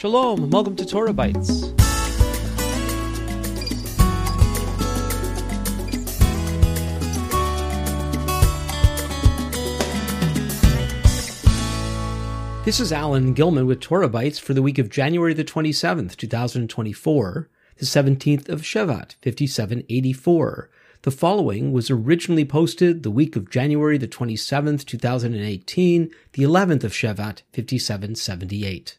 Shalom, and welcome to Torah Bytes. This is Alan Gilman with Torah Bytes for the week of January the 27th, 2024, the 17th of Shevat, 5784. The following was originally posted the week of January the 27th, 2018, the 11th of Shevat, 5778.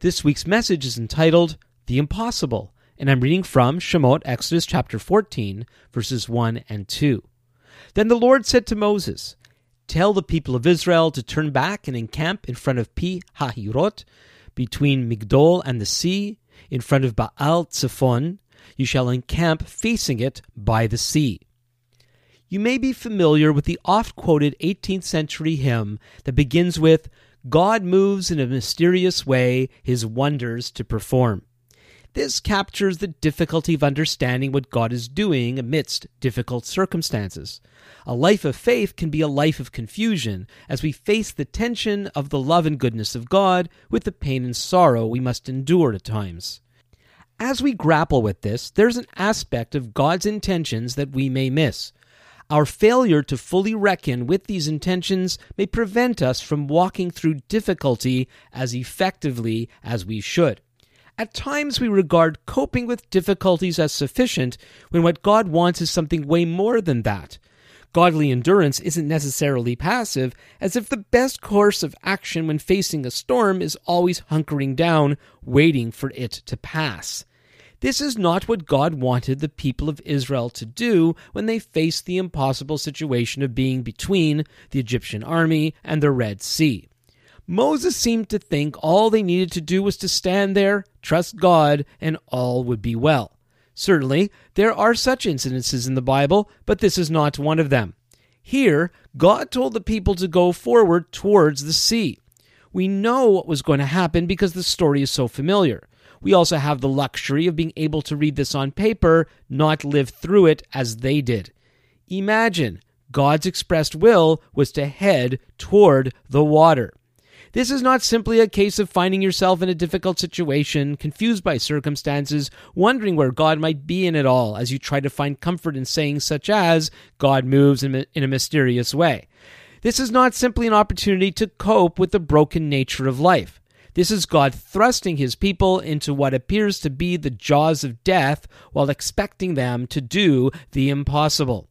This week's message is entitled, The Impossible, and I'm reading from Shemot, Exodus chapter 14, verses 1 and 2. Then the Lord said to Moses, "Tell the people of Israel to turn back and encamp in front of Pi-hahiroth, between Migdol and the sea, in front of Baal-zephon. You shall encamp facing it by the sea." You may be familiar with the oft-quoted 18th century hymn that begins with, "God moves in a mysterious way, his wonders to perform." This captures the difficulty of understanding what God is doing amidst difficult circumstances. A life of faith can be a life of confusion as we face the tension of the love and goodness of God with the pain and sorrow we must endure at times. As we grapple with this, there's an aspect of God's intentions that we may miss. Our failure to fully reckon with these intentions may prevent us from walking through difficulty as effectively as we should. At times we regard coping with difficulties as sufficient when what God wants is something way more than that. Godly endurance isn't necessarily passive, as if the best course of action when facing a storm is always hunkering down, waiting for it to pass. This is not what God wanted the people of Israel to do when they faced the impossible situation of being between the Egyptian army and the Red Sea. Moses seemed to think all they needed to do was to stand there, trust God, and all would be well. Certainly, there are such incidences in the Bible, but this is not one of them. Here, God told the people to go forward towards the sea. We know what was going to happen because the story is so familiar. We also have the luxury of being able to read this on paper, not live through it as they did. Imagine, God's expressed will was to head toward the water. This is not simply a case of finding yourself in a difficult situation, confused by circumstances, wondering where God might be in it all as you try to find comfort in sayings such as, "God moves in a mysterious way." This is not simply an opportunity to cope with the broken nature of life. This is God thrusting his people into what appears to be the jaws of death while expecting them to do the impossible.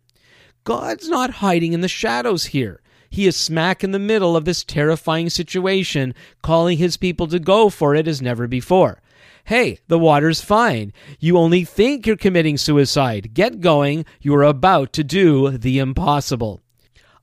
God's not hiding in the shadows here. He is smack in the middle of this terrifying situation, calling his people to go for it as never before. Hey, the water's fine. You only think you're committing suicide. Get going. You are about to do the impossible.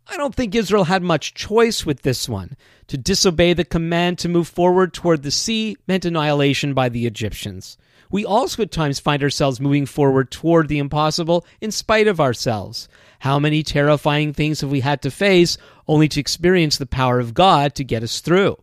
I don't think Israel had much choice with this one. To disobey the command to move forward toward the sea meant annihilation by the Egyptians. We also at times find ourselves moving forward toward the impossible in spite of ourselves. How many terrifying things have we had to face only to experience the power of God to get us through?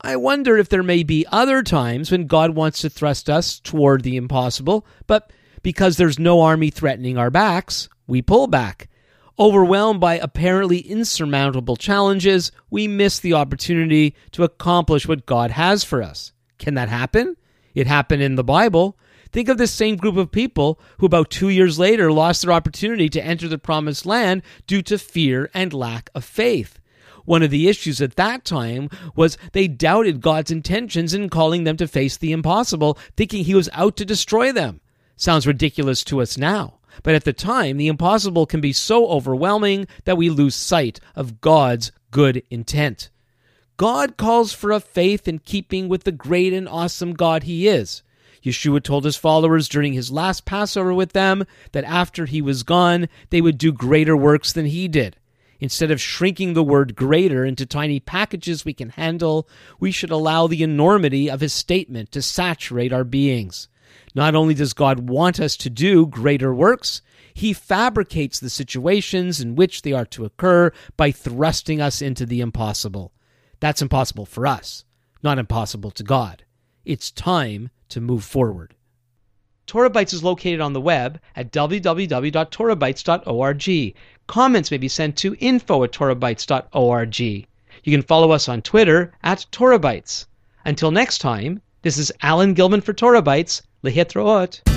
I wonder if there may be other times when God wants to thrust us toward the impossible, but because there's no army threatening our backs, we pull back. Overwhelmed by apparently insurmountable challenges, we miss the opportunity to accomplish what God has for us. Can that happen? It happened in the Bible. Think of this same group of people who about 2 years later lost their opportunity to enter the promised land due to fear and lack of faith. One of the issues at that time was they doubted God's intentions in calling them to face the impossible, thinking he was out to destroy them. Sounds ridiculous to us now, but at the time, the impossible can be so overwhelming that we lose sight of God's good intent. God calls for a faith in keeping with the great and awesome God he is. Yeshua told his followers during his last Passover with them that after he was gone, they would do greater works than he did. Instead of shrinking the word greater into tiny packages we can handle, we should allow the enormity of his statement to saturate our beings. Not only does God want us to do greater works, he fabricates the situations in which they are to occur by thrusting us into the impossible. That's impossible for us, not impossible to God. It's time to move forward. Torah Bytes is located on the web at www.torahbytes.org. Comments may be sent to info@torahbytes.org. You can follow us on Twitter @TorahBytes. Until next time, This is Alan Gilman for Torah Bytes. Lehitraot.